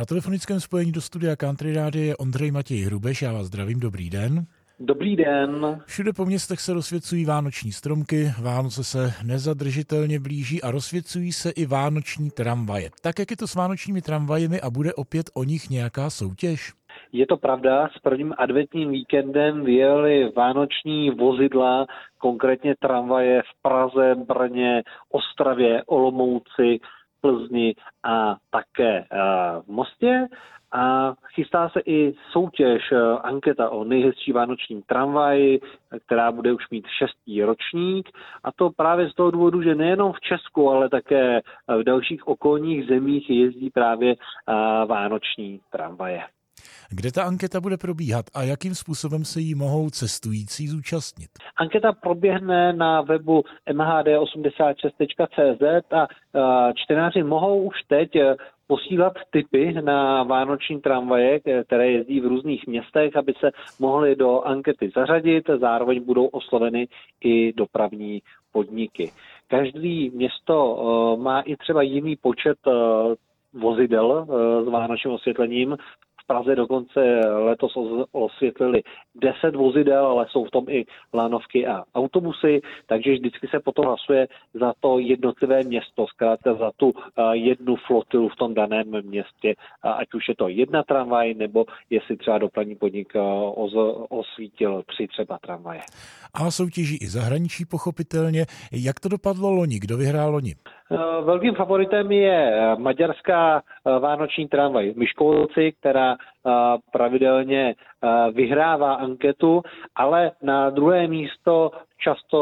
Na telefonickém spojení do studia Country Radio je Ondřej Matěj Hrubež. Já vás zdravím, dobrý den. Dobrý den. Všude po městech se rozsvěcují vánoční stromky, Vánoce se nezadržitelně blíží a rozsvěcují se i vánoční tramvaje. Tak jak je to s vánočními tramvajemi a bude opět o nich nějaká soutěž? Je to pravda, s prvním adventním víkendem vyjeli vánoční vozidla, konkrétně tramvaje v Praze, Brně, Ostravě, Olomouci, Plzni a také v Mostě. A chystá se i soutěž, anketa o nejhezčí vánoční tramvaji, která bude už mít 6. ročník. A to právě z toho důvodu, že nejenom v Česku, ale také v dalších okolních zemích jezdí právě vánoční tramvaje. Kde ta anketa bude probíhat a jakým způsobem se jí mohou cestující zúčastnit? Anketa proběhne na webu mhd86.cz a čtenáři mohou už teď posílat tipy na vánoční tramvaje, které jezdí v různých městech, aby se mohli do ankety zařadit. Zároveň budou osloveny i dopravní podniky. Každý město má i třeba jiný počet vozidel s vánočním osvětlením. V Praze dokonce letos osvětlili 10 vozidel, ale jsou v tom i lanovky a autobusy, takže vždycky se potom hlasuje za to jednotlivé město, zkrátka za tu jednu flotilu v tom daném městě, ať už je to jedna tramvaj, nebo jestli třeba dopravní podnik osvítil 3 třeba tramvaje. A soutěží i zahraničí pochopitelně. Jak to dopadlo loni? Kdo vyhrál loni? Velkým favoritem je maďarská vánoční tramvaj v Miskolci, která pravidelně vyhrává anketu, ale na druhé místo často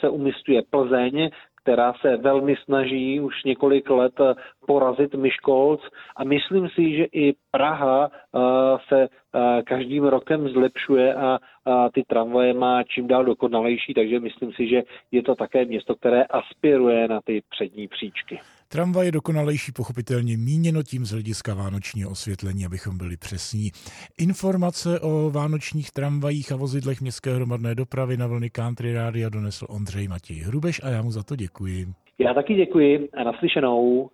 se umístuje Plzeň, která se velmi snaží už několik let porazit Miskolc, a myslím si, že i Praha se každým rokem zlepšuje a ty tramvaje má čím dál dokonalejší, takže myslím si, že je to také město, které aspiruje na ty přední příčky. Tramvaj je dokonalejší, pochopitelně míněno tím z hlediska vánočního osvětlení, abychom byli přesní. Informace o vánočních tramvajích a vozidlech městské hromadné dopravy na vlny Country Rádia donesl Ondřej Matěj Hrubež a já mu za to děkuji. Já taky děkuji a naslyšenou.